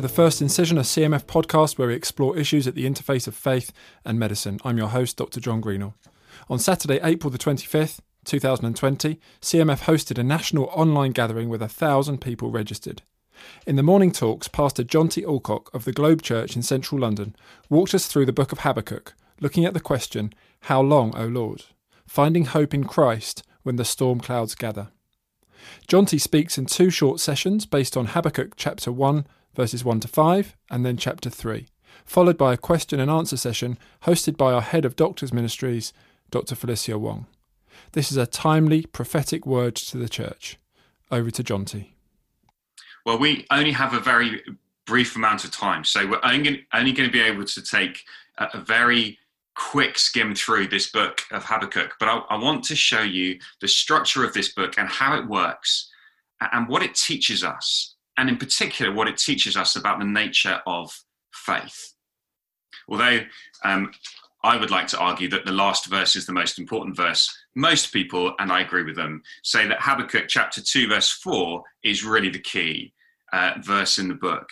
to the First Incision, a CMF podcast where we explore issues at the interface of faith and medicine. I'm your host, Dr. John Greenall. On Saturday, April the 25th, 2020, CMF hosted a national online gathering with 1,000 people registered. In the morning talks, Pastor Jonty Allcock of the Globe Church in central London walked us through the Book of Habakkuk, looking at the question, "How long, O Lord?" Finding hope in Christ when the storm clouds gather. Jonty speaks in two short sessions based on Habakkuk chapter 1, verses 1 to 5, and then chapter 3, followed by a question and answer session hosted by our head of Doctors Ministries, Dr. Felicia Wong. This is a timely, prophetic word to the church. Over to Jonty. Well, we only have a very brief amount of time, so we're only going to be able to take a very quick skim through this book of Habakkuk. But I want to show you the structure of this book and how it works and what it teaches us, and in particular, what it teaches us about the nature of faith. Although I would like to argue that the last verse is the most important verse, most people, and I agree with them, say that Habakkuk chapter 2 verse 4 is really the key verse in the book.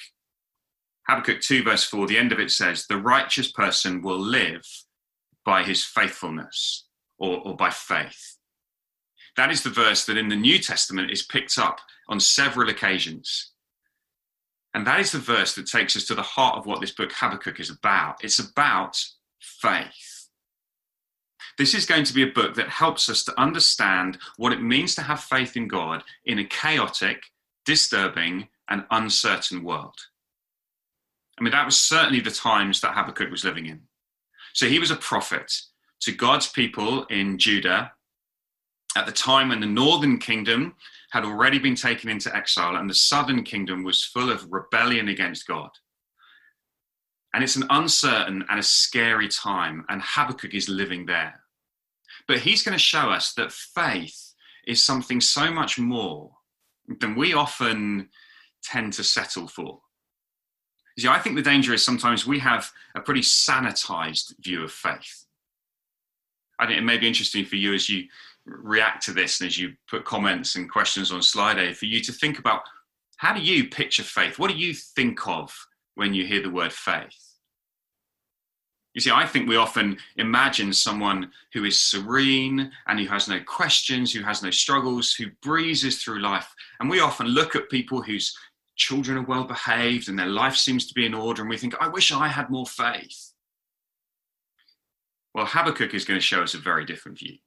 Habakkuk 2 verse 4, the end of it says, "The righteous person will live by his faithfulness," or by faith. That is the verse that in the New Testament is picked up on several occasions. And that is the verse that takes us to the heart of what this book Habakkuk is about. It's about faith. This is going to be a book that helps us to understand what it means to have faith in God in a chaotic, disturbing, and uncertain world. I mean, that was certainly the times that Habakkuk was living in. So he was a prophet to God's people in Judah at the time when the northern kingdom had already been taken into exile and the southern kingdom was full of rebellion against God. And it's an uncertain and a scary time, and Habakkuk is living there. But he's going to show us that faith is something so much more than we often tend to settle for. See, I think the danger is sometimes we have a pretty sanitized view of faith. I think it may be interesting for you as you react to this and as you put comments and questions on Slido, for you to think about, how do you picture faith? What do you think of when you hear the word faith? You see, I think we often imagine someone who is serene and who has no questions, who has no struggles, who breezes through life. And we often look at people whose children are well behaved and their life seems to be in order, and we think, I wish I had more faith. Well, Habakkuk is going to show us a very different view.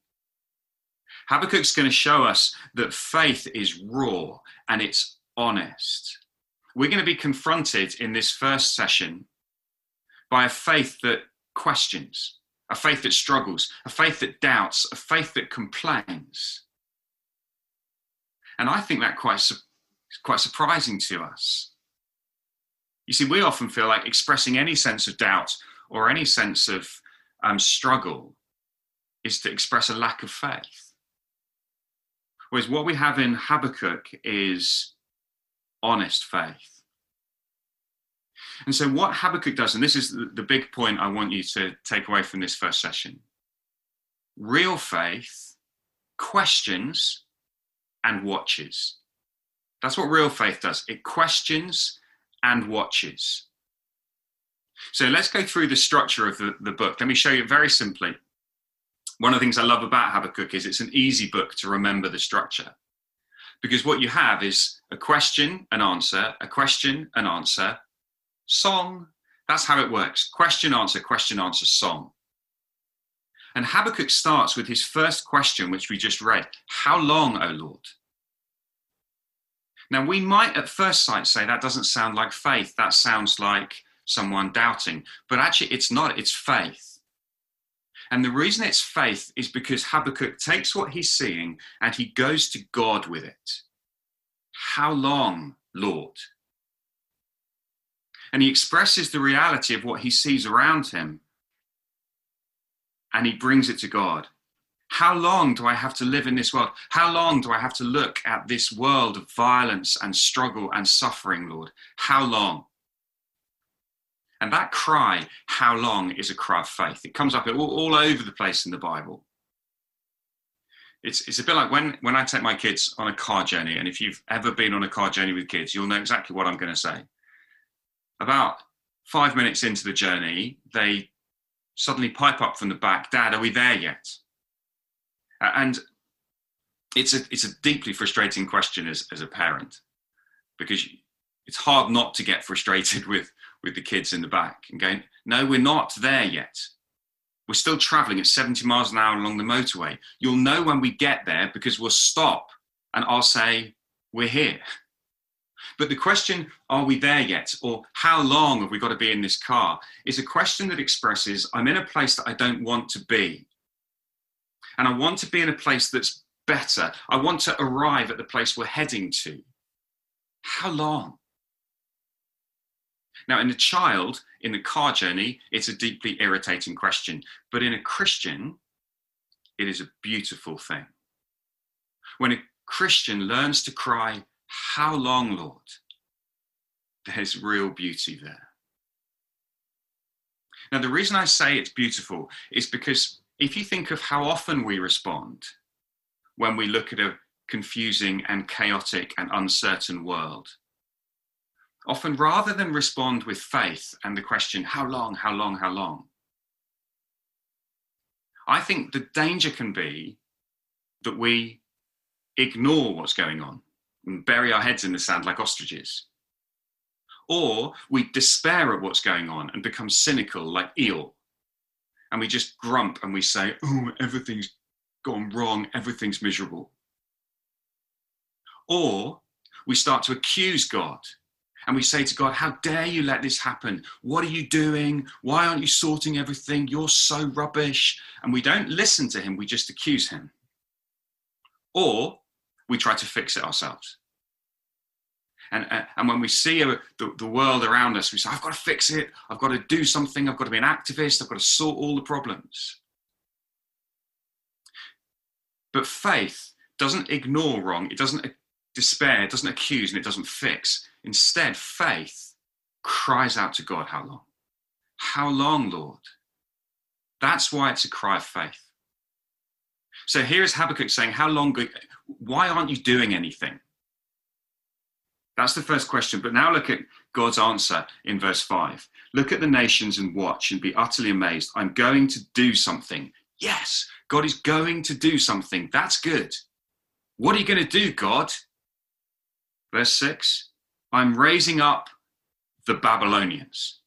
Habakkuk's going to show us that faith is raw and it's honest. We're going to be confronted in this first session by a faith that questions, a faith that struggles, a faith that doubts, a faith that complains. And I think that quite surprising to us. You see, we often feel like expressing any sense of doubt or any sense of struggle is to express a lack of faith. Whereas what we have in Habakkuk is honest faith. And so what Habakkuk does, and this is the big point I want you to take away from this first session, real faith questions and watches. That's what real faith does. It questions and watches. So let's go through the structure of the book. Let me show you very simply. One of the things I love about Habakkuk is it's an easy book to remember the structure, because what you have is a question, an answer, a question, an answer, song. That's how it works. Question, answer, song. And Habakkuk starts with his first question, which we just read. How long, O Lord? Now, we might at first sight say that doesn't sound like faith. That sounds like someone doubting. But actually, it's not. It's faith. And the reason it's faith is because Habakkuk takes what he's seeing and he goes to God with it. How long, Lord? And he expresses the reality of what he sees around him. And he brings it to God. How long do I have to live in this world? How long do I have to look at this world of violence and struggle and suffering, Lord? How long? And that cry, how long, is a cry of faith. It comes up all over the place in the Bible. It's a bit like when I take my kids on a car journey, and if you've ever been on a car journey with kids, you'll know exactly what I'm going to say. About 5 minutes into the journey, they suddenly pipe up from the back, "Dad, are we there yet?" And it's a deeply frustrating question as a parent, because it's hard not to get frustrated with the kids in the back and going, "No, we're not there yet. We're still traveling at 70 miles an hour along the motorway. You'll know when we get there because we'll stop and I'll say, 'We're here.'" But the question, "Are we there yet?" or "How long have we got to be in this car?" is a question that expresses, I'm in a place that I don't want to be. And I want to be in a place that's better. I want to arrive at the place we're heading to. How long? Now, in a child, in the car journey, it's a deeply irritating question. But in a Christian, it is a beautiful thing. When a Christian learns to cry, "How long, Lord?" there's real beauty there. Now, the reason I say it's beautiful is because if you think of how often we respond when we look at a confusing and chaotic and uncertain world, often rather than respond with faith and the question, "How long, how long, how long?" I think the danger can be that we ignore what's going on and bury our heads in the sand like ostriches. Or we despair at what's going on and become cynical like Eeyore. And we just grump and we say, "Oh, everything's gone wrong, everything's miserable." Or we start to accuse God. And we say to God, "How dare you let this happen? What are you doing? Why aren't you sorting everything? You're so rubbish." And we don't listen to him, we just accuse him. Or we try to fix it ourselves. And when we see the world around us, we say, "I've got to fix it. I've got to do something. I've got to be an activist. I've got to sort all the problems." But faith doesn't ignore wrong. It doesn't despair, it doesn't accuse, and it doesn't fix. Instead, faith cries out to God, "How long? How long, Lord?" That's why it's a cry of faith. So here is Habakkuk saying, "How long? Why aren't you doing anything?" That's the first question. But now look at God's answer in verse 5. "Look at the nations and watch and be utterly amazed. I'm going to do something." Yes, God is going to do something. That's good. What are you going to do, God? Verse 6, "I'm raising up the Babylonians."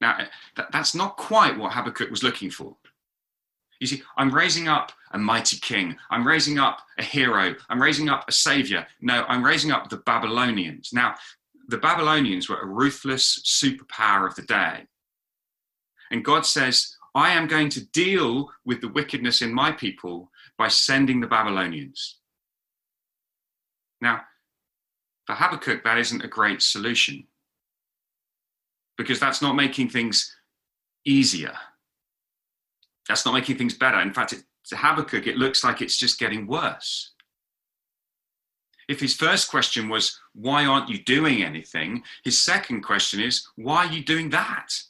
Now, that's not quite what Habakkuk was looking for. You see, I'm raising up a mighty king. I'm raising up a hero. I'm raising up a savior. No, I'm raising up the Babylonians. Now, the Babylonians were a ruthless superpower of the day. And God says, "I am going to deal with the wickedness in my people by sending the Babylonians." Now, for Habakkuk, that isn't a great solution, because that's not making things easier. That's not making things better. In fact, to Habakkuk, it looks like it's just getting worse. If his first question was, "Why aren't you doing anything?" his second question is, "Why are you doing that?"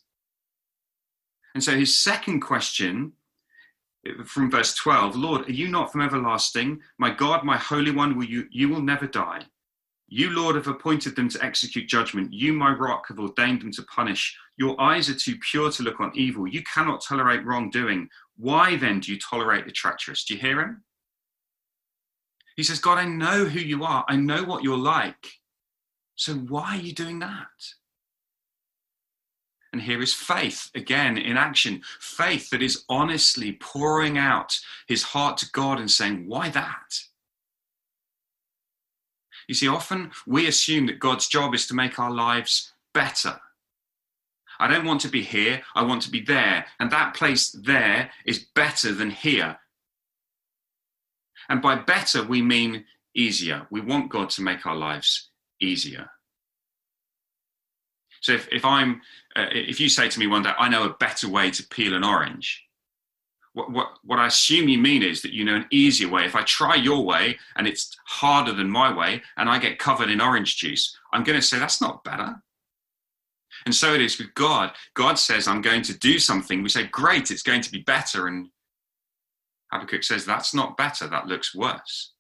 And so his second question from verse 12, "Lord, are you not from everlasting? My God, my Holy One, you will never die. You, Lord, have appointed them to execute judgment. You, my rock, have ordained them to punish. Your eyes are too pure to look on evil. You cannot tolerate wrongdoing. Why then do you tolerate the treacherous?" Do you hear him? He says, "God, I know who you are. I know what you're like. So why are you doing that?" And here is faith again in action. Faith that is honestly pouring out his heart to God and saying, "Why that?" You see, often we assume that God's job is to make our lives better. I don't want to be here, I want to be there. And that place there is better than here. And by better, we mean easier. We want God to make our lives easier. So if you say to me one day, "I know a better way to peel an orange," What I assume you mean is that you know an easier way. If I try your way and it's harder than my way and I get covered in orange juice, I'm going to say that's not better. And so it is with God. God says, "I'm going to do something." We say, "Great, it's going to be better." And Habakkuk says, "That's not better. That looks worse."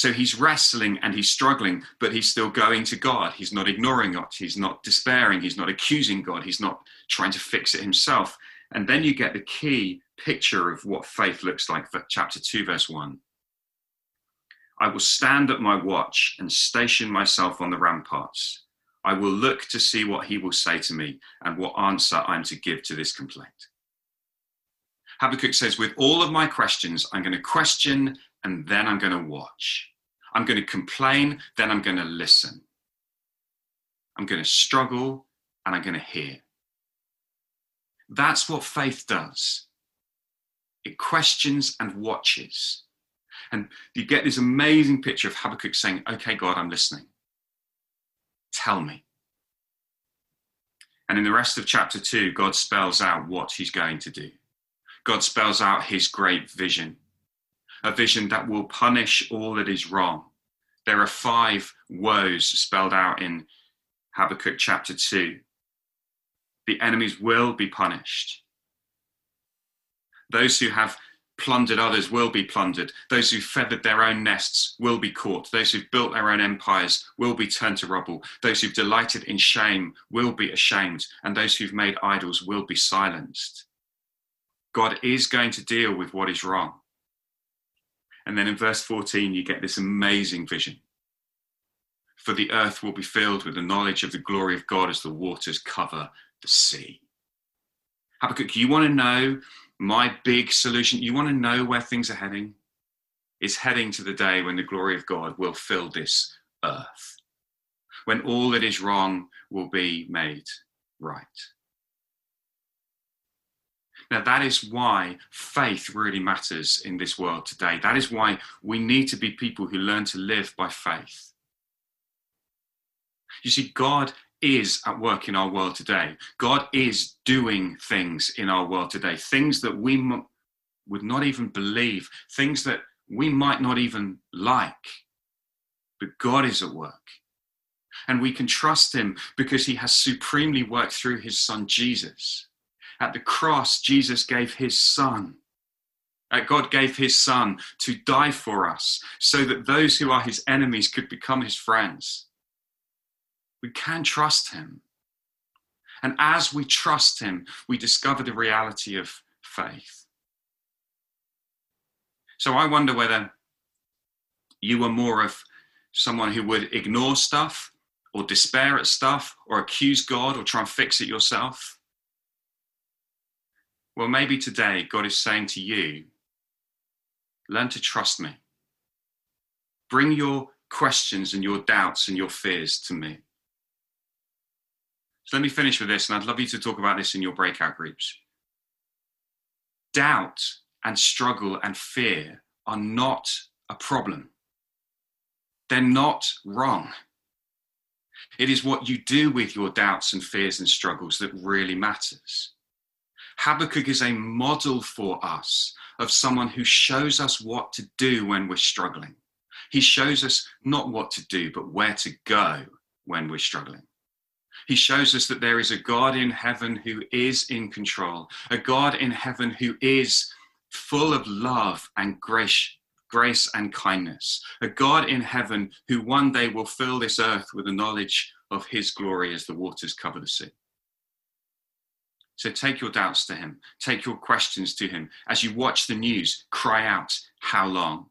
So he's wrestling and he's struggling, but he's still going to God. He's not ignoring God. He's not despairing. He's not accusing God. He's not trying to fix it himself. And then you get the key picture of what faith looks like for chapter 2, verse 1. I will stand at my watch and station myself on the ramparts. I will look to see what he will say to me and what answer I'm to give to this complaint. Habakkuk says, with all of my questions, I'm going to question and then I'm going to watch. I'm going to complain, then I'm going to listen. I'm going to struggle and I'm going to hear. That's what faith does. It questions and watches. And you get this amazing picture of Habakkuk saying, okay, God, I'm listening. Tell me. And in the rest of chapter 2, God spells out what he's going to do. God spells out his great vision, a vision that will punish all that is wrong. There are 5 woes spelled out in Habakkuk chapter 2. The enemies will be punished. Those who have plundered others will be plundered. Those who feathered their own nests will be caught. Those who've built their own empires will be turned to rubble. Those who've delighted in shame will be ashamed. And those who've made idols will be silenced. God is going to deal with what is wrong. And then in verse 14, you get this amazing vision. For the earth will be filled with the knowledge of the glory of God as the waters cover the sea. Habakkuk, you want to know my big solution? You want to know where things are heading? It's heading to the day when the glory of God will fill this earth, when all that is wrong will be made right. Now, that is why faith really matters in this world today. That is why we need to be people who learn to live by faith. You see, God is at work in our world today. God is doing things in our world today, things that we would not even believe, things that we might not even like. But God is at work. And we can trust him because he has supremely worked through his son, Jesus. At the cross, Jesus gave his son. God gave his son to die for us so that those who are his enemies could become his friends. We can trust him. And as we trust him, we discover the reality of faith. So I wonder whether you were more of someone who would ignore stuff or despair at stuff or accuse God or try and fix it yourself. Well, maybe today God is saying to you, learn to trust me. Bring your questions and your doubts and your fears to me. So let me finish with this, and I'd love you to talk about this in your breakout groups. Doubt and struggle and fear are not a problem. They're not wrong. It is what you do with your doubts and fears and struggles that really matters. Habakkuk is a model for us of someone who shows us what to do when we're struggling. He shows us not what to do, but where to go when we're struggling. He shows us that there is a God in heaven who is in control, a God in heaven who is full of love and grace and kindness, a God in heaven who one day will fill this earth with the knowledge of his glory as the waters cover the sea. So take your doubts to him, take your questions to him. As you watch the news, cry out, how long?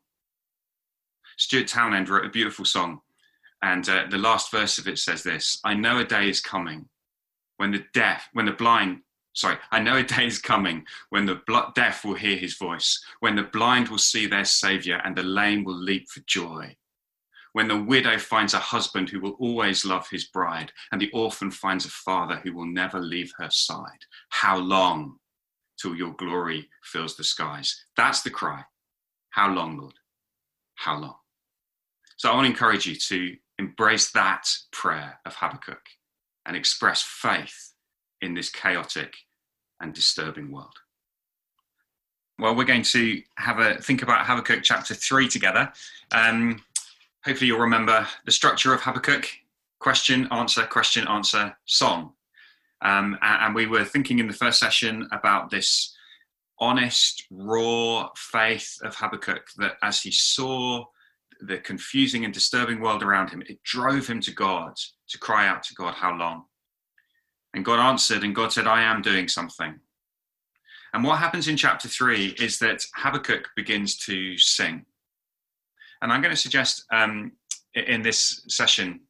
Stuart Townend wrote a beautiful song, and the last verse of it says this, I know a day is coming when the deaf will hear his voice, when the blind will see their saviour and the lame will leap for joy. When the widow finds a husband who will always love his bride, and the orphan finds a father who will never leave her side. How long till your glory fills the skies? That's the cry. How long, Lord? How long? So I want to encourage you to embrace that prayer of Habakkuk and express faith in this chaotic and disturbing world. Well, we're going to have a think about Habakkuk chapter 3 together. Hopefully you'll remember the structure of Habakkuk, question, answer, song. And we were thinking in the first session about this honest, raw faith of Habakkuk, that as he saw the confusing and disturbing world around him, it drove him to God, to cry out to God, how long? And God answered, and God said, I am doing something. And what happens in chapter 3 is that Habakkuk begins to sing. And I'm going to suggest in this session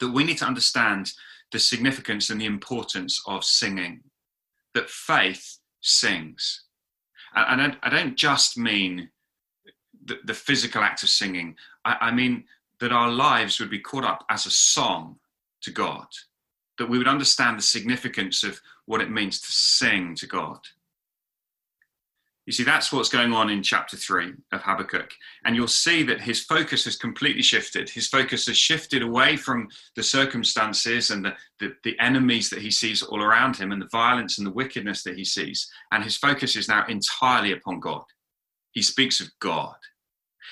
that we need to understand the significance and the importance of singing, that faith sings. And I don't just mean the physical act of singing. I mean that our lives would be caught up as a song to God, that we would understand the significance of what it means to sing to God. You see, that's what's going on in chapter 3 of Habakkuk. And you'll see that his focus has completely shifted. His focus has shifted away from the circumstances and the enemies that he sees all around him and the violence and the wickedness that he sees. And his focus is now entirely upon God. He speaks of God.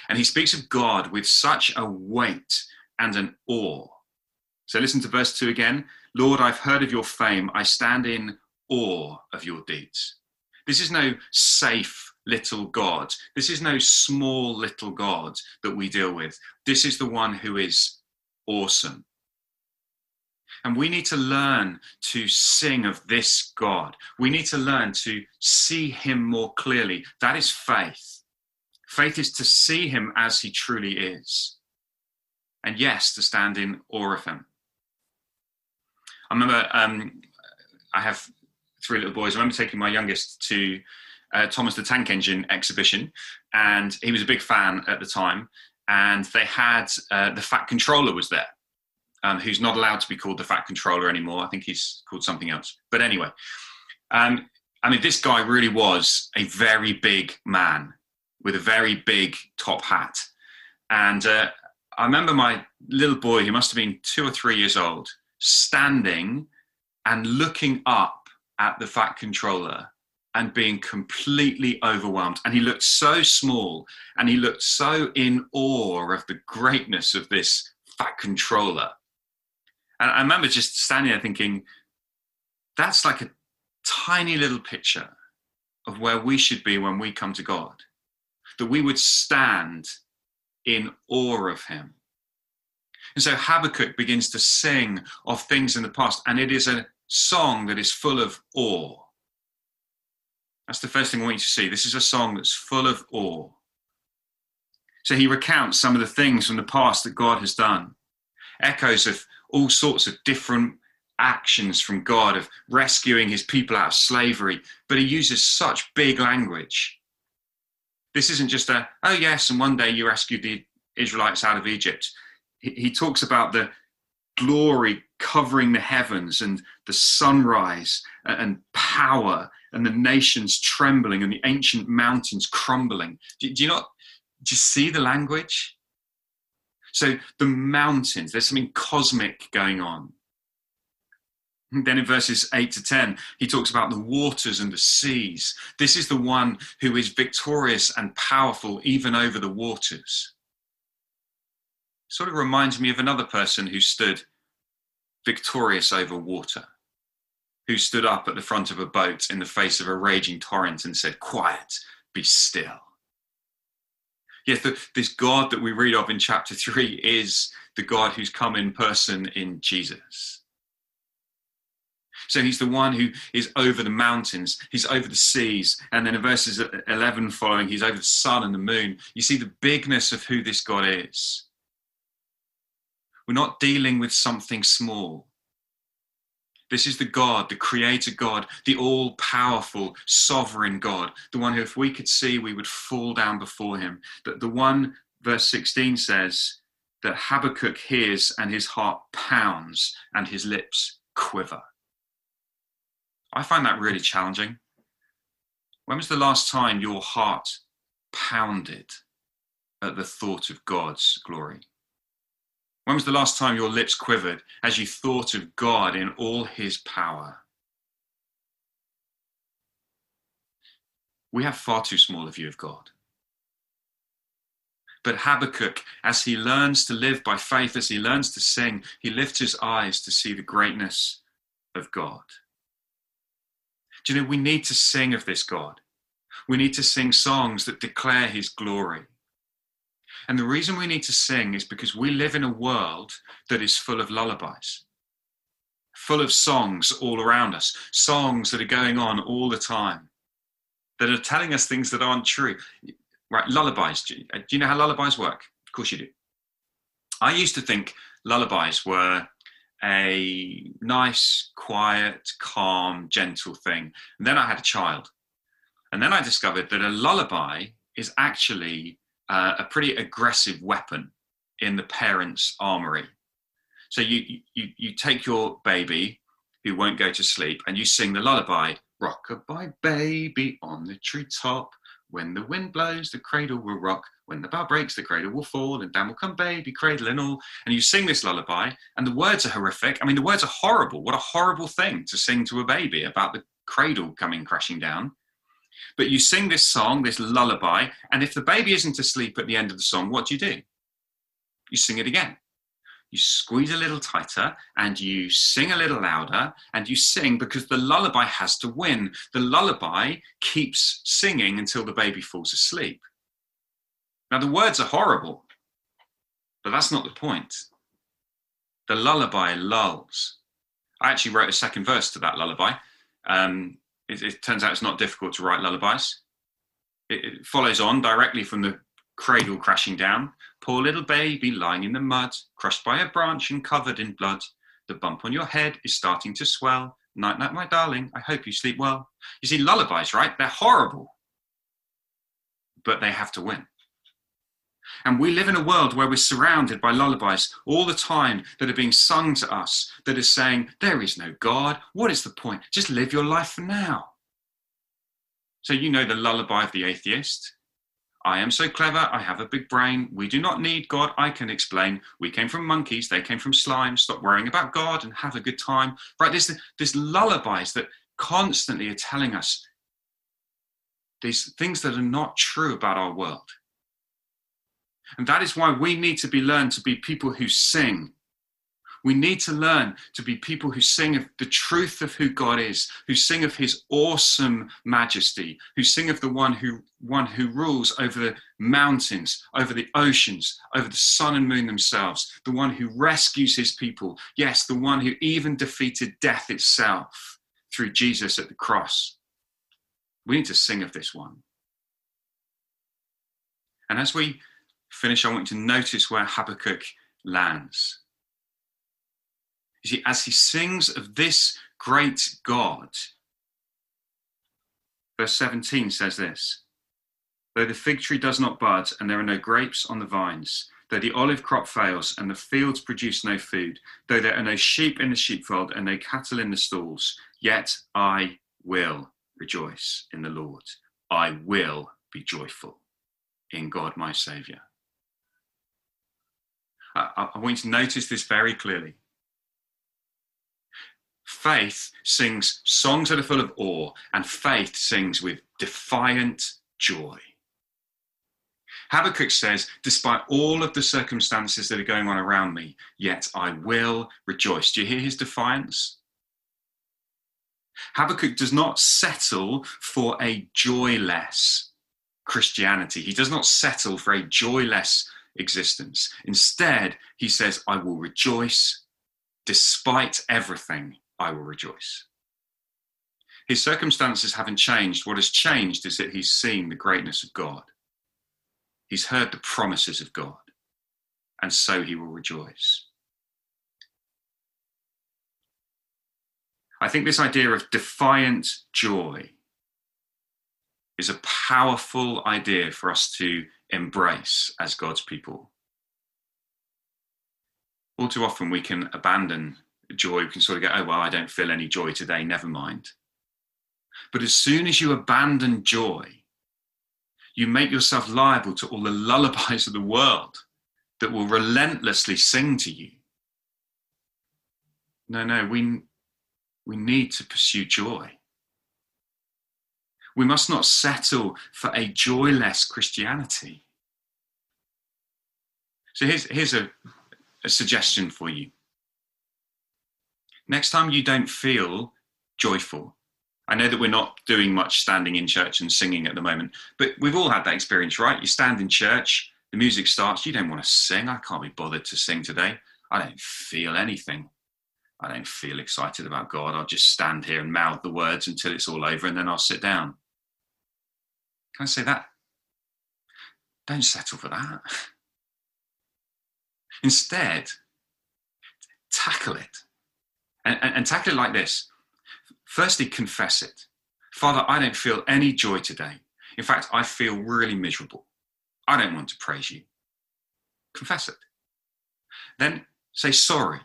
And he speaks of God with such a weight and an awe. So listen to verse 2 again. Lord, I've heard of your fame. I stand in awe of your deeds. This is no safe little God. This is no small little God that we deal with. This is the one who is awesome. And we need to learn to sing of this God. We need to learn to see him more clearly. That is faith. Faith is to see him as he truly is. And yes, to stand in awe of him. I remember I have 3 little boys. I remember taking my youngest to Thomas the Tank Engine exhibition, and he was a big fan at the time, and they had the Fat Controller was there, who's not allowed to be called the Fat Controller anymore. I think he's called something else. But anyway, I mean, this guy really was a very big man with a very big top hat. And I remember my little boy, who must have been 2 or 3 years old, standing and looking up at the Fat Controller and being completely overwhelmed. And he looked so small, and he looked so in awe of the greatness of this Fat Controller. And I remember just standing there thinking, that's like a tiny little picture of where we should be when we come to God, that we would stand in awe of him. And so Habakkuk begins to sing of things in the past, and it is a song that is full of awe. That's the first thing I want you to see. This is a song that's full of awe. So he recounts some of the things from the past that God has done. Echoes of all sorts of different actions from God, of rescuing his people out of slavery. But he uses such big language. This isn't just a, oh yes, and one day you rescued the Israelites out of Egypt. He talks about the glory covering the heavens and the sunrise and power and the nations trembling and the ancient mountains crumbling. Do you see the language? So the mountains, there's something cosmic going on. And then in verses 8 to 10, he talks about the waters and the seas. This is the one who is victorious and powerful even over the waters. Sort of reminds me of another person who stood victorious over water, who stood up at the front of a boat in the face of a raging torrent and said, quiet, be still. Yes, this God that we read of in chapter 3 is the God who's come in person in Jesus. So he's the one who is over the mountains, he's over the seas, and then in verses 11 following, he's over the sun and the moon. You see the bigness of who this God is. We're not dealing with something small. This is the God, the creator God, the all-powerful, sovereign God, the one who, if we could see, we would fall down before him. The one, verse 16 says, that Habakkuk hears and his heart pounds and his lips quiver. I find that really challenging. When was the last time your heart pounded at the thought of God's glory? When was the last time your lips quivered as you thought of God in all his power? We have far too small a view of God. But Habakkuk, as he learns to live by faith, as he learns to sing, he lifts his eyes to see the greatness of God. Do you know, we need to sing of this God. We need to sing songs that declare his glory. And the reason we need to sing is because we live in a world that is full of lullabies, full of songs all around us, songs that are going on all the time, that are telling us things that aren't true. Right, lullabies. Do you know how lullabies work? Of course you do. I used to think lullabies were a nice, quiet, calm, gentle thing. And then I had a child. And then I discovered that a lullaby is actually a pretty aggressive weapon in the parents' armory. So you take your baby who won't go to sleep and you sing the lullaby, rock-a-bye baby on the treetop. When the wind blows, the cradle will rock. When the bough breaks, the cradle will fall, and down will come baby, cradle and all. And you sing this lullaby, and the words are horrific. I mean, the words are horrible. What a horrible thing to sing to a baby about the cradle coming crashing down. But you sing this song, this lullaby, and if the baby isn't asleep at the end of the song, what do? You sing it again. You squeeze a little tighter and you sing a little louder and you sing because the lullaby has to win. The lullaby keeps singing until the baby falls asleep. Now, the words are horrible, but that's not the point. The lullaby lulls. I actually wrote a second verse to that lullaby. It turns out it's not difficult to write lullabies. It follows on directly from the cradle crashing down. Poor little baby lying in the mud, crushed by a branch and covered in blood. The bump on your head is starting to swell. Night, night, my darling, I hope you sleep well. You see, lullabies, right? They're horrible, but they have to win. And we live in a world where we're surrounded by lullabies all the time that are being sung to us, that is saying, there is no God. What is the point? Just live your life for now. So you know the lullaby of the atheist. I am so clever, I have a big brain. We do not need God, I can explain. We came from monkeys, they came from slime. Stop worrying about God and have a good time. Right, there's lullabies that constantly are telling us these things that are not true about our world. And that is why we need to learn to be people who sing. We need to learn to be people who sing of the truth of who God is, who sing of his awesome majesty, who sing of the one who rules over the mountains, over the oceans, over the sun and moon themselves, the one who rescues his people. Yes, the one who even defeated death itself through Jesus at the cross. We need to sing of this one. And as we finish, I want you to notice where Habakkuk lands. You see, as he sings of this great God, verse 17 says this, though the fig tree does not bud and there are no grapes on the vines, though the olive crop fails and the fields produce no food, though there are no sheep in the sheepfold and no cattle in the stalls, yet I will rejoice in the Lord. I will be joyful in God my Saviour. I want you to notice this very clearly. Faith sings songs that are full of awe, and faith sings with defiant joy. Habakkuk says, despite all of the circumstances that are going on around me, yet I will rejoice. Do you hear his defiance? Habakkuk does not settle for a joyless Christianity. He does not settle for a joyless existence. Instead, he says, I will rejoice despite everything. I will rejoice. His circumstances haven't changed. What has changed is that he's seen the greatness of God. He's heard the promises of God, and so he will rejoice. I think this idea of defiant joy is a powerful idea for us to embrace as God's people. All too often we can abandon joy, we can sort of go, oh, well, I don't feel any joy today, never mind. But as soon as you abandon joy, you make yourself liable to all the lullabies of the world that will relentlessly sing to you. No, we need to pursue joy. We must not settle for a joyless Christianity. So here's a suggestion for you. Next time you don't feel joyful, I know that we're not doing much standing in church and singing at the moment, but we've all had that experience, right? You stand in church The music starts. You don't want to sing. I can't be bothered to sing today. I don't feel anything. I don't feel excited about God. I'll just stand here and mouth the words until it's all over, and then I'll sit down. Can I say that? Don't settle for that. Instead, tackle it. And tackle it like this. Firstly, confess it. Father, I don't feel any joy today. In fact, I feel really miserable. I don't want to praise you. Confess it. Then say sorry.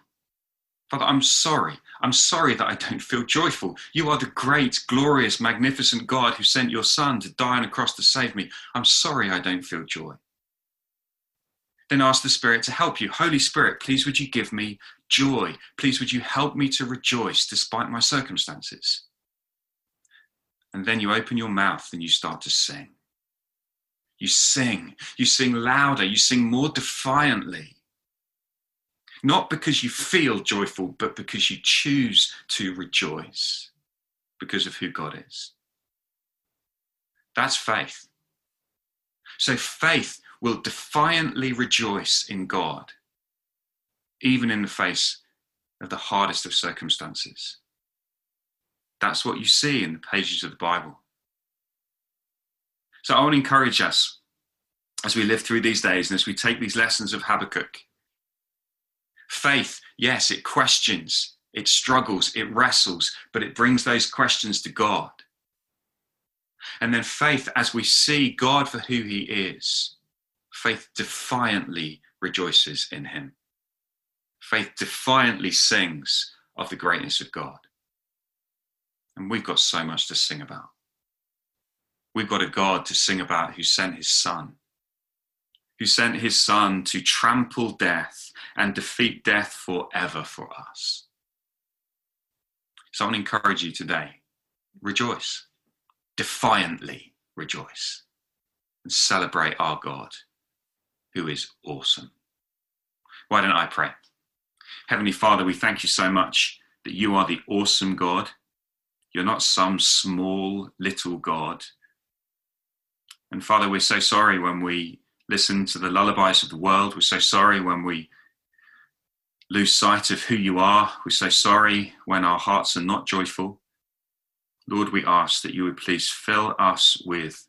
Father, I'm sorry. I'm sorry that I don't feel joyful. You are the great, glorious, magnificent God who sent your son to die on a cross to save me. I'm sorry I don't feel joy. Then ask the Spirit to help you. Holy Spirit, please would you give me joy? Please would you help me to rejoice despite my circumstances? And then you open your mouth and you start to sing. You sing louder, you sing more defiantly. Not because you feel joyful, but because you choose to rejoice because of who God is. That's faith. So faith will defiantly rejoice in God, even in the face of the hardest of circumstances. That's what you see in the pages of the Bible. So I want to encourage us as we live through these days and as we take these lessons of Habakkuk. Faith, yes, it questions, it struggles, it wrestles, but it brings those questions to God. And then faith, as we see God for who he is, faith defiantly rejoices in him. Faith defiantly sings of the greatness of God. And we've got so much to sing about. We've got a God to sing about who sent his son to trample death and defeat death forever for us. So I want to encourage you today, rejoice, defiantly rejoice, and celebrate our God, who is awesome. Why don't I pray? Heavenly Father, we thank you so much that you are the awesome God. You're not some small little God. And Father, we're so sorry when we listen to the lullabies of the world. We're so sorry when we lose sight of who you are. We're so sorry when our hearts are not joyful. Lord, we ask that you would please fill us with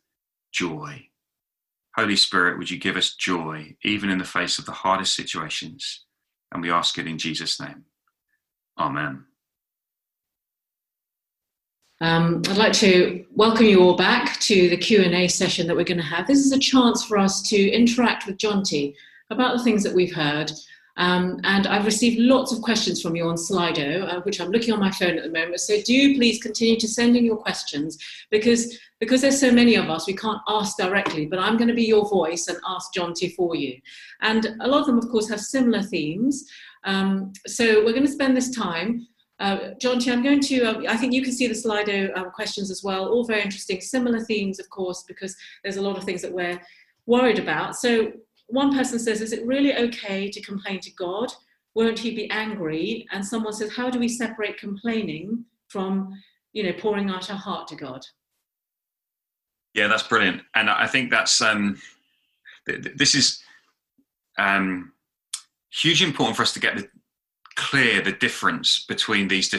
joy. Holy Spirit, would you give us joy, even in the face of the hardest situations? And we ask it in Jesus' name. Amen. I'd like to welcome you all back to the Q&A session that we're going to have. This is a chance for us to interact with Jonty about the things that we've heard. And I've received lots of questions from you on Slido, which I'm looking on my phone at the moment. So do please continue to send in your questions because there's so many of us, we can't ask directly, but I'm going to be your voice and ask Jonty for you. And a lot of them, of course, have similar themes. So we're going to spend this time. Jonty, I'm going to, I think you can see the Slido questions as well, all very interesting, similar themes, of course, because there's a lot of things that we're worried about. So one person says, is it really okay to complain to God? Won't he be angry? And someone says, how do we separate complaining from, pouring out our heart to God? Yeah, that's brilliant. And I think that's, this is hugely important for us to get clear the difference between these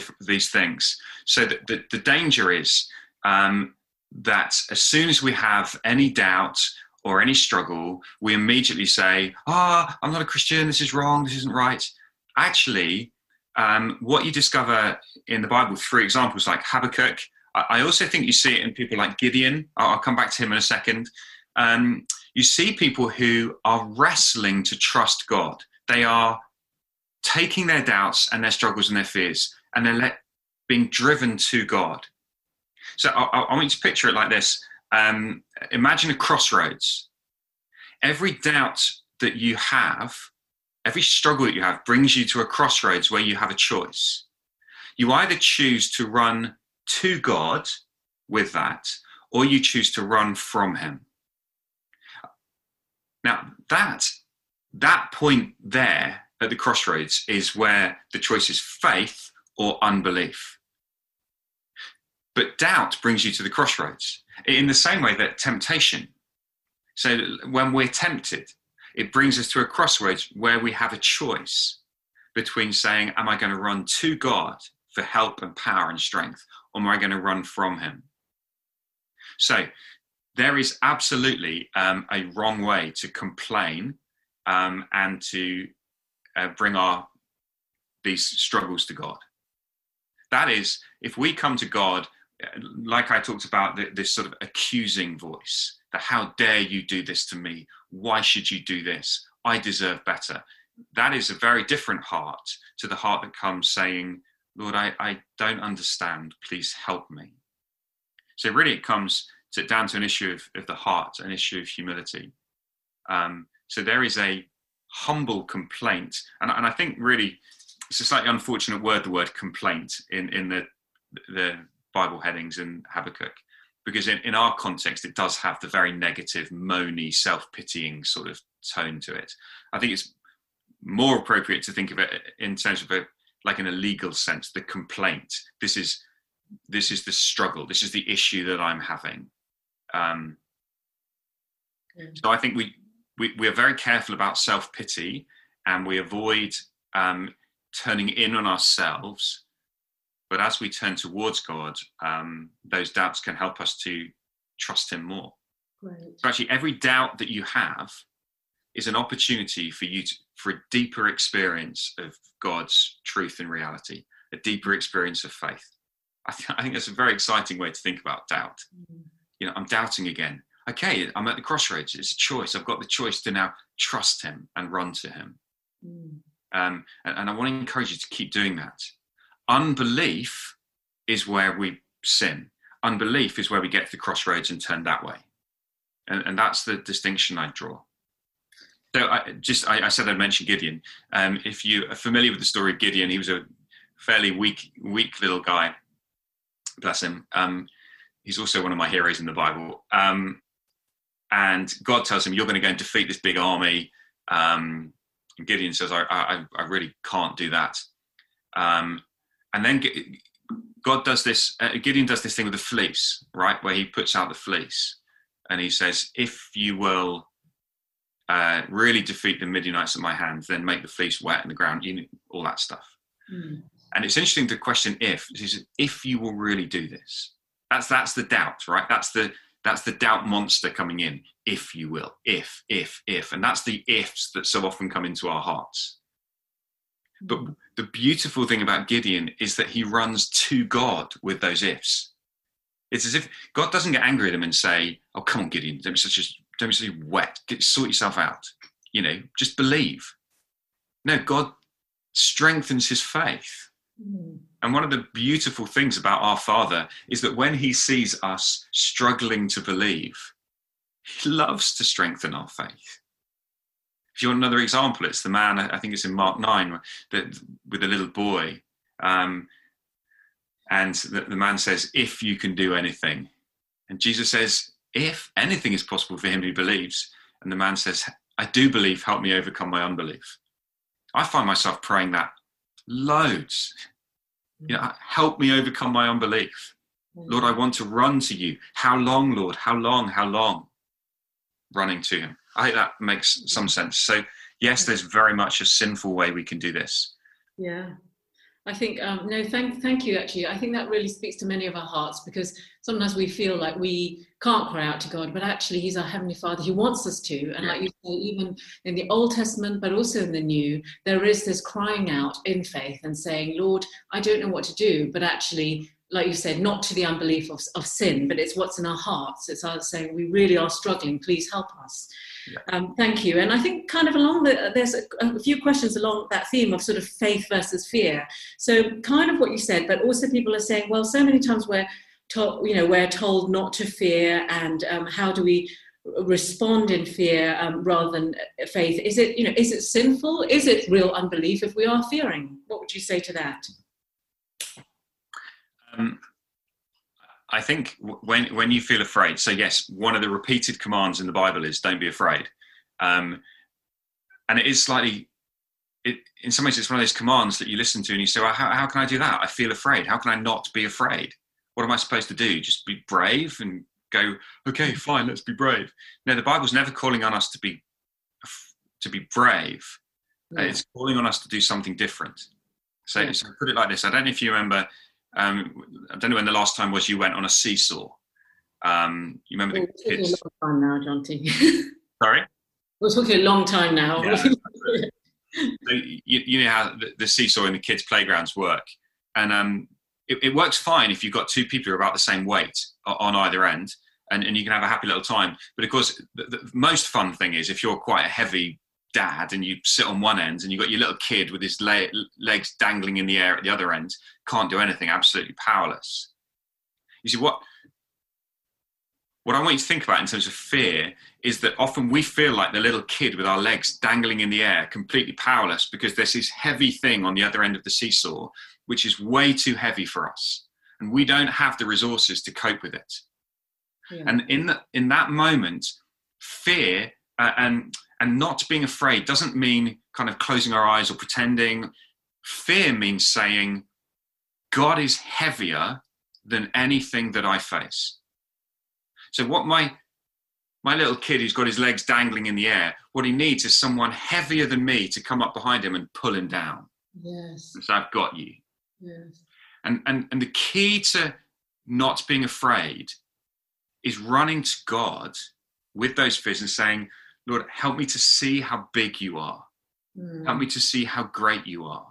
things. So the danger is that as soon as we have any doubt or any struggle, we immediately say, I'm not a Christian, this is wrong, this isn't right. Actually, what you discover in the Bible through examples like Habakkuk, I also think you see it in people like Gideon. I'll come back to him in a second. You see people who are wrestling to trust God. They are taking their doubts and their struggles and their fears, and they're being driven to God. So I want you to picture it like this. Imagine a crossroads. Every doubt that you have, every struggle that you have brings you to a crossroads where you have a choice. You either choose to run to God with that, or you choose to run from him. Now, that point there at the crossroads is where the choice is faith or unbelief. But doubt brings you to the crossroads in the same way that temptation. So when we're tempted, It brings us to a crossroads where we have a choice between saying, am I going to run to God for help and power and strength, or am I going to run from him? So there is absolutely a wrong way to complain and to bring these struggles to God. That is, if we come to God, like I talked about, this sort of accusing voice, that how dare you do this to me? Why should you do this? I deserve better. That is a very different heart to the heart that comes saying, Lord, I don't understand. Please help me. So really it comes down to an issue of the heart, an issue of humility. So there is a humble complaint. And I think really it's a slightly unfortunate word, the word complaint in the Bible headings in Habakkuk, because in our context, it does have the very negative, moany, self-pitying sort of tone to it. I think it's more appropriate to think of it in terms of like in a legal sense, the complaint. This is the struggle. This is the issue that I'm having. So I think we are very careful about self-pity, and we avoid turning in on ourselves. But as we turn towards God, those doubts can help us to trust him more. Right. So actually, every doubt that you have is an opportunity for you for a deeper experience of God's truth and reality, a deeper experience of faith. I think that's a very exciting way to think about doubt. Mm-hmm. You know, I'm doubting again. Okay, I'm at the crossroads. It's a choice. I've got the choice to now trust him and run to him. Mm. And I want to encourage you to keep doing that. Unbelief is where we sin. Unbelief is where we get to the crossroads and turn that way. And that's the distinction I draw. So I said I'd mention Gideon. If you are familiar with the story of Gideon, he was a fairly weak little guy. Bless him. He's also one of my heroes in the Bible. And God tells him, you're going to go and defeat this big army. And Gideon says, I really can't do that. And then God does this, Gideon does this thing with the fleece, right? Where he puts out the fleece and he says, if you will really defeat the Midianites at my hand, then make the fleece wet in the ground, you know, all that stuff. Mm. And it's interesting, the question if you will really do this, that's the doubt, right? That's the doubt monster coming in. If you will, if, and that's the ifs that so often come into our hearts. But the beautiful thing about Gideon is that he runs to God with those ifs. It's as if God doesn't get angry at him and say, oh, come on, Gideon, don't be so wet. Sort yourself out. You know, just believe. No, God strengthens his faith. Mm. And one of the beautiful things about our Father is that when he sees us struggling to believe, he loves to strengthen our faith. If you want another example, it's the man, I think it's in Mark 9, that with a little boy. And the man says, if you can do anything. And Jesus says, if anything is possible for him who believes. And the man says, I do believe, help me overcome my unbelief. I find myself praying that loads. You know, help me overcome my unbelief. Lord, I want to run to you. How long, Lord? How long? How long? Running to him. I think that makes some sense. So yes, there's very much a sinful way we can do this. Yeah, I think thank you. Actually, I think that really speaks to many of our hearts, because sometimes we feel like we can't cry out to God, but actually He's our Heavenly Father. He wants us to, and like you say, even in the Old Testament, but also in the New, there is this crying out in faith and saying, Lord, I don't know what to do, but actually, like you said, not to the unbelief of sin, but it's what's in our hearts. It's us saying, we really are struggling, please help us. Yeah. Thank you. And I think kind of along there's a few questions along that theme of sort of faith versus fear. So kind of what you said, but also people are saying, well, so many times we're told not to fear, and how do we respond in fear rather than faith? Is it, is it sinful? Is it real unbelief if we are fearing? What would you say to that? I think when you feel afraid, so yes, one of the repeated commands in the Bible is don't be afraid. And it is in some ways, it's one of those commands that you listen to and you say, well, how can I do that? I feel afraid. How can I not be afraid? What am I supposed to do? Just be brave and go, okay, fine, let's be brave. No, the Bible's never calling on us to be to be brave. Yeah. It's calling on us to do something different. So, yeah. So put it like this. I don't know if you remember, I don't know when the last time was you went on a seesaw. You remember the kids? It's a long time now, Jonty. Sorry? We're talking a long time now. Yeah, so you know how the seesaw in the kids' playgrounds work. And it works fine if you've got two people who are about the same weight on either end, and you can have a happy little time. But of course, the most fun thing is if you're quite a heavy dad and you sit on one end and you've got your little kid with his legs dangling in the air at the other end, can't do anything, absolutely powerless. You see, what I want you to think about in terms of fear is that often we feel like the little kid with our legs dangling in the air, completely powerless, because there's this heavy thing on the other end of the seesaw, which is way too heavy for us. And we don't have the resources to cope with it. Yeah. And in that moment, fear and not being afraid doesn't mean kind of closing our eyes or pretending. Fear means saying, God is heavier than anything that I face. So what my little kid who's got his legs dangling in the air, what he needs is someone heavier than me to come up behind him and pull him down. Yes. So I've got you. Yes. And the key to not being afraid is running to God with those fears and saying, Lord, help me to see how big you are. Mm. Help me to see how great you are.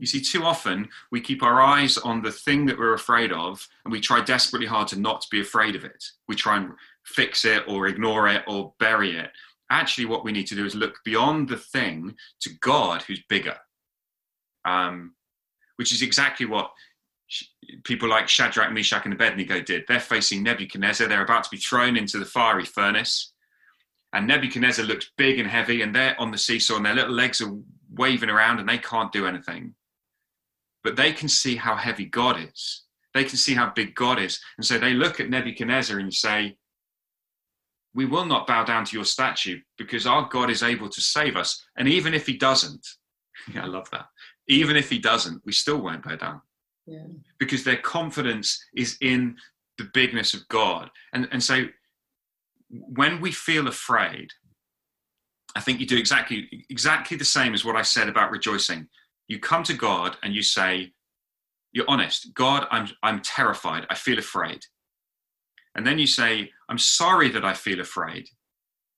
You see, too often we keep our eyes on the thing that we're afraid of, and we try desperately hard to not be afraid of it. We try and fix it or ignore it or bury it. Actually, what we need to do is look beyond the thing to God, who's bigger, which is exactly what people like Shadrach, Meshach and Abednego did. They're facing Nebuchadnezzar. They're about to be thrown into the fiery furnace, and Nebuchadnezzar looks big and heavy, and they're on the seesaw and their little legs are waving around and they can't do anything, but they can see how heavy God is. They can see how big God is. And so they look at Nebuchadnezzar and say, we will not bow down to your statue because our God is able to save us. And even if he doesn't, I love that. Even if he doesn't, we still won't bow down, yeah. Because their confidence is in the bigness of God. And so when we feel afraid, I think you do exactly the same as what I said about rejoicing. You come to God and you say, you're honest. God, I'm terrified. I feel afraid. And then you say, I'm sorry that I feel afraid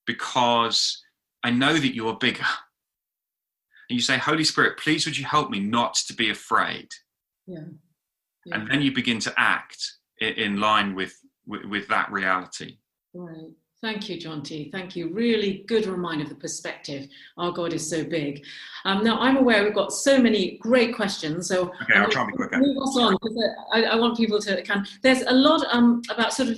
because I know that you are bigger. And you say, Holy Spirit, please would you help me not to be afraid? Yeah. Yeah. And then you begin to act in line with that reality. Right. Thank you, Jonty. Thank you. Really good reminder of the perspective. Our God is so big. Now, I'm aware we've got so many great questions. So okay, I'll try to be quicker. Move us on because I want people to come. There's a lot about sort of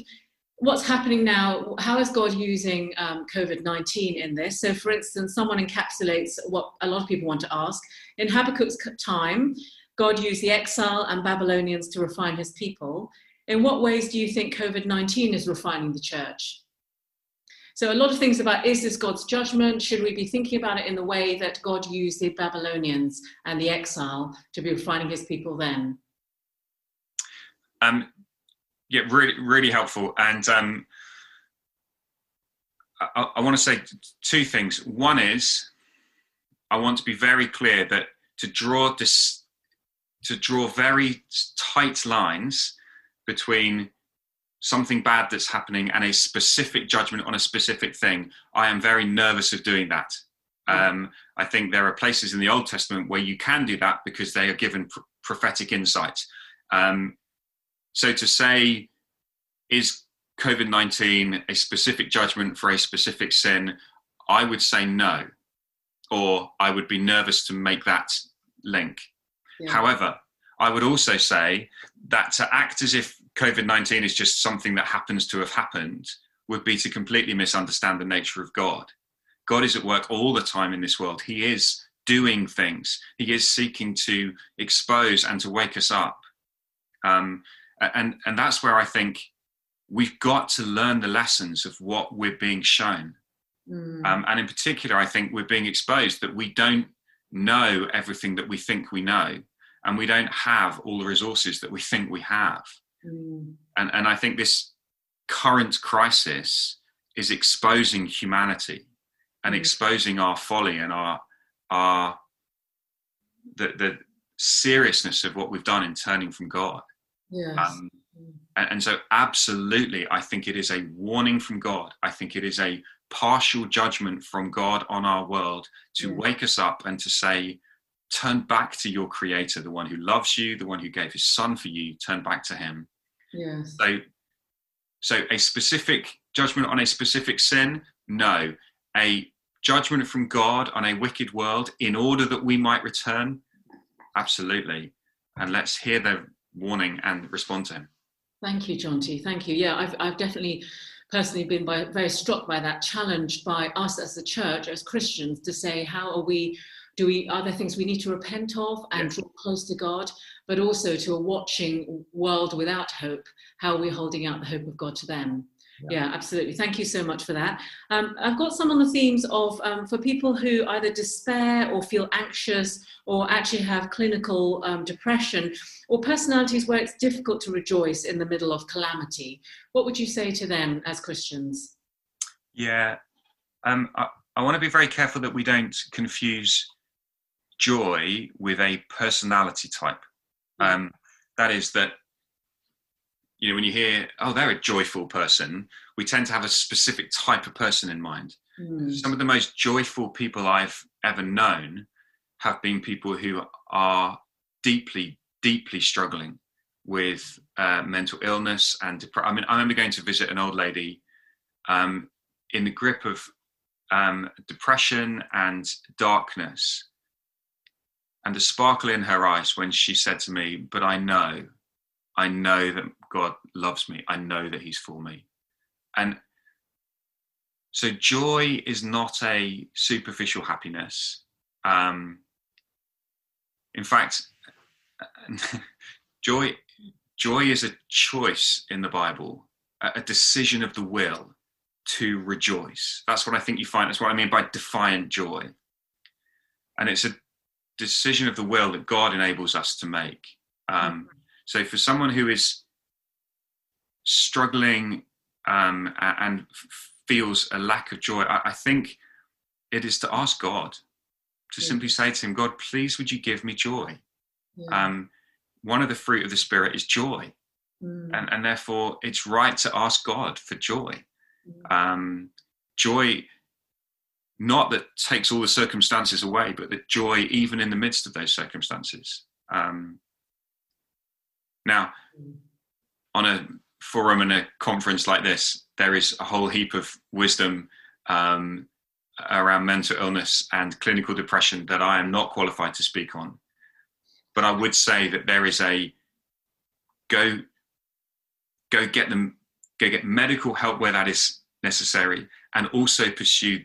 what's happening now. How is God using COVID-19 in this? So, for instance, someone encapsulates what a lot of people want to ask. In Habakkuk's time, God used the exile and Babylonians to refine his people. In what ways do you think COVID-19 is refining the church? So a lot of things about, is this God's judgment? Should we be thinking about it in the way that God used the Babylonians and the exile to be refining his people then? Yeah, really, really helpful. And I want to say two things. One is, I want to be very clear that to draw very tight lines between something bad that's happening and a specific judgment on a specific thing, I am very nervous of doing that. I think there are places in the Old Testament where you can do that because they are given prophetic insight. So to say, is COVID-19 a specific judgment for a specific sin? I would say no, or I would be nervous to make that link. Yeah. However, I would also say that to act as if COVID-19 is just something that happens to have happened would be to completely misunderstand the nature of God. God is at work all the time in this world. He is doing things. He is seeking to expose and to wake us up. And that's where I think we've got to learn the lessons of what we're being shown. Mm. And in particular, I think we're being exposed that we don't know everything that we think we know. And we don't have all the resources that we think we have. Mm. And I think this current crisis is exposing humanity and exposing our folly and the seriousness of what we've done in turning from God. Yes. And so absolutely, I think it is a warning from God. I think it is a partial judgment from God on our world to wake us up and to say, turn back to your creator, the one who loves you, the one who gave his son for you, turn back to him. Yes. So a specific judgment on a specific sin? No. A judgment from God on a wicked world in order that we might return? Absolutely. And let's hear the warning and respond to him. Thank you, Jonty. Thank you. Yeah, I've definitely personally been very struck by that, challenged by us as the church, as Christians, to say, how are we, are there things we need to repent of and draw close to God, but also to a watching world without hope, how are we holding out the hope of God to them? Yeah, absolutely. Thank you so much for that. I've got some on the themes of for people who either despair or feel anxious or actually have clinical depression, or personalities where it's difficult to rejoice in the middle of calamity. What would you say to them as Christians? Yeah, I want to be very careful that we don't confuse joy with a personality type. That is that, you know, when you hear, oh, they're a joyful person, we tend to have a specific type of person in mind. Mm. Some of the most joyful people I've ever known have been people who are deeply, deeply struggling with mental illness and depression. I mean, I remember going to visit an old lady in the grip of depression and darkness, and the sparkle in her eyes when she said to me, but I know that God loves me. I know that he's for me. And so joy is not a superficial happiness. In fact, joy is a choice in the Bible, a decision of the will to rejoice. That's what I think you find. That's what I mean by defiant joy. And it's a decision of the will that God enables us to make. So for someone who is struggling and feels a lack of joy, I think it is to ask God, to simply say to him, God, please, would you give me joy? Yeah. One of the fruit of the Spirit is joy. And therefore it's right to ask God for joy. Joy, not that takes all the circumstances away, but that joy even in the midst of those circumstances. Now, on a forum and a conference like this, there is a whole heap of wisdom around mental illness and clinical depression that I am not qualified to speak on. But I would say that there is a go get medical help where that is necessary, and also pursue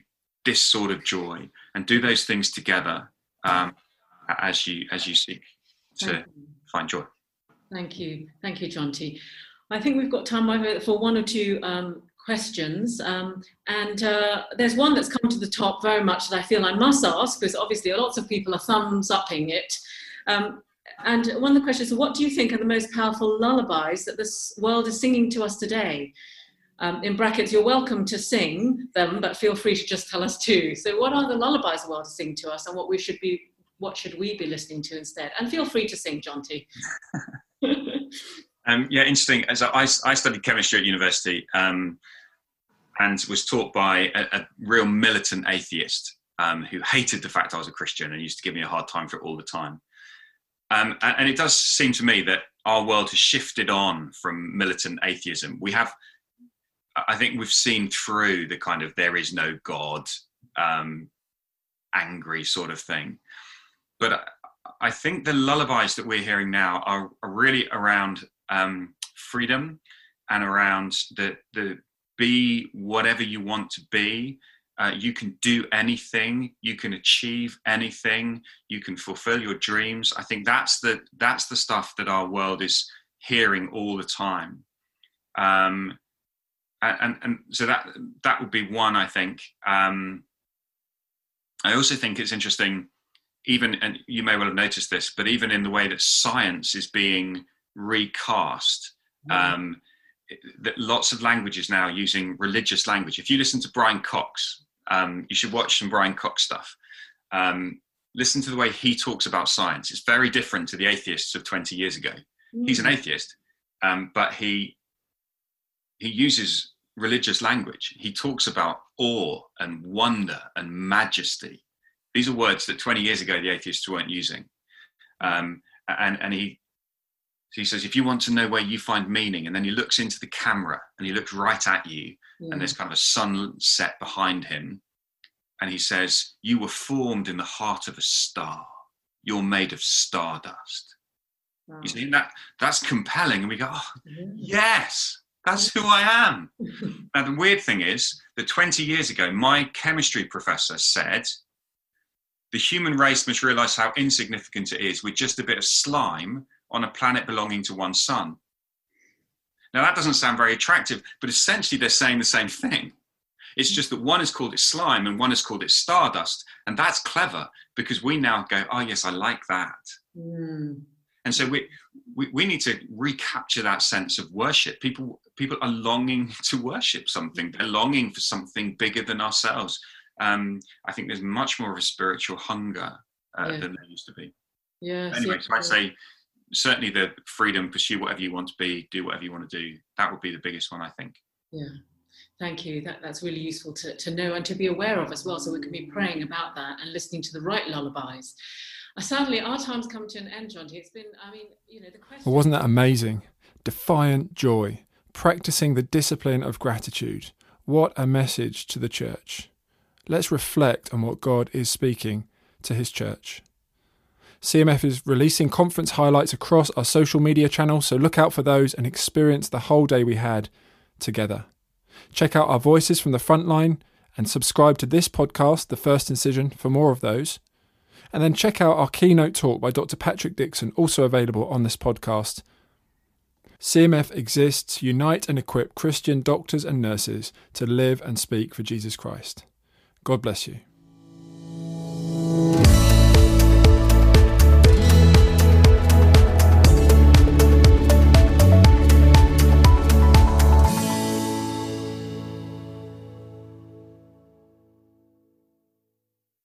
this sort of joy, and do those things together as you seek to find joy. Thank you, Jonty. I think we've got time for one or two questions, and there's one that's come to the top very much that I feel I must ask, because obviously lots of people are thumbs-upping it. And one of the questions, what do you think are the most powerful lullabies that this world is singing to us today? In brackets, you're welcome to sing them, but feel free to just tell us too. So what are the lullabies the world is singing to us, and what should we be listening to instead? And feel free to sing, Jonty. Interesting. As I studied chemistry at university and was taught by a real militant atheist who hated the fact I was a Christian and used to give me a hard time for it all the time. And it does seem to me that our world has shifted on from militant atheism. I think we've seen through the kind of there is no God, angry sort of thing. But I think the lullabies that we're hearing now are really around freedom and around the be whatever you want to be. You can do anything. You can achieve anything. You can fulfill your dreams. I think that's the stuff that our world is hearing all the time. And so that would be one, I think. I also think it's interesting, even, and you may well have noticed this, but even in the way that science is being recast, that lots of languages now using religious language. If you listen to Brian Cox, You should watch some Brian Cox stuff. Listen to the way he talks about science. It's very different to the atheists of 20 years ago. Mm-hmm. He's an atheist, but he uses religious language. He talks about awe and wonder and majesty. These are words that 20 years ago the atheists weren't using. And he says, if you want to know where you find meaning, and then he looks into the camera and he looks right at you, and there's kind of a sunset behind him. And he says, you were formed in the heart of a star. You're made of stardust. Wow. You see, that's compelling. And we go, oh, yes, that's who I am. Now, the weird thing is that 20 years ago, my chemistry professor said, the human race must realize how insignificant it is. We're just a bit of slime on a planet belonging to one sun. Now, that doesn't sound very attractive, but essentially they're saying the same thing. It's just that one has called it slime and one has called it stardust. And that's clever because we now go, oh, yes, I like that. Mm. And so we need to recapture that sense of worship. People are longing to worship something. They're longing for something bigger than ourselves. I think there's much more of a spiritual hunger than there used to be. Yeah. Anyway, so I'd say certainly the freedom, pursue whatever you want to be, do whatever you want to do. That would be the biggest one, I think. Yeah. Thank you. That's really useful to know and to be aware of as well. So we can be praying about that and listening to the right lullabies. Sadly, our time's come to an end, Jonty. It's been, the question... Well, wasn't that amazing? Defiant joy, practicing the discipline of gratitude. What a message to the church. Let's reflect on what God is speaking to his church. CMF is releasing conference highlights across our social media channels, so look out for those and experience the whole day we had together. Check out our Voices from the Frontline and subscribe to this podcast, The First Incision, for more of those. And then check out our keynote talk by Dr. Patrick Dixon, also available on this podcast. CMF exists to unite and equip Christian doctors and nurses to live and speak for Jesus Christ. God bless you.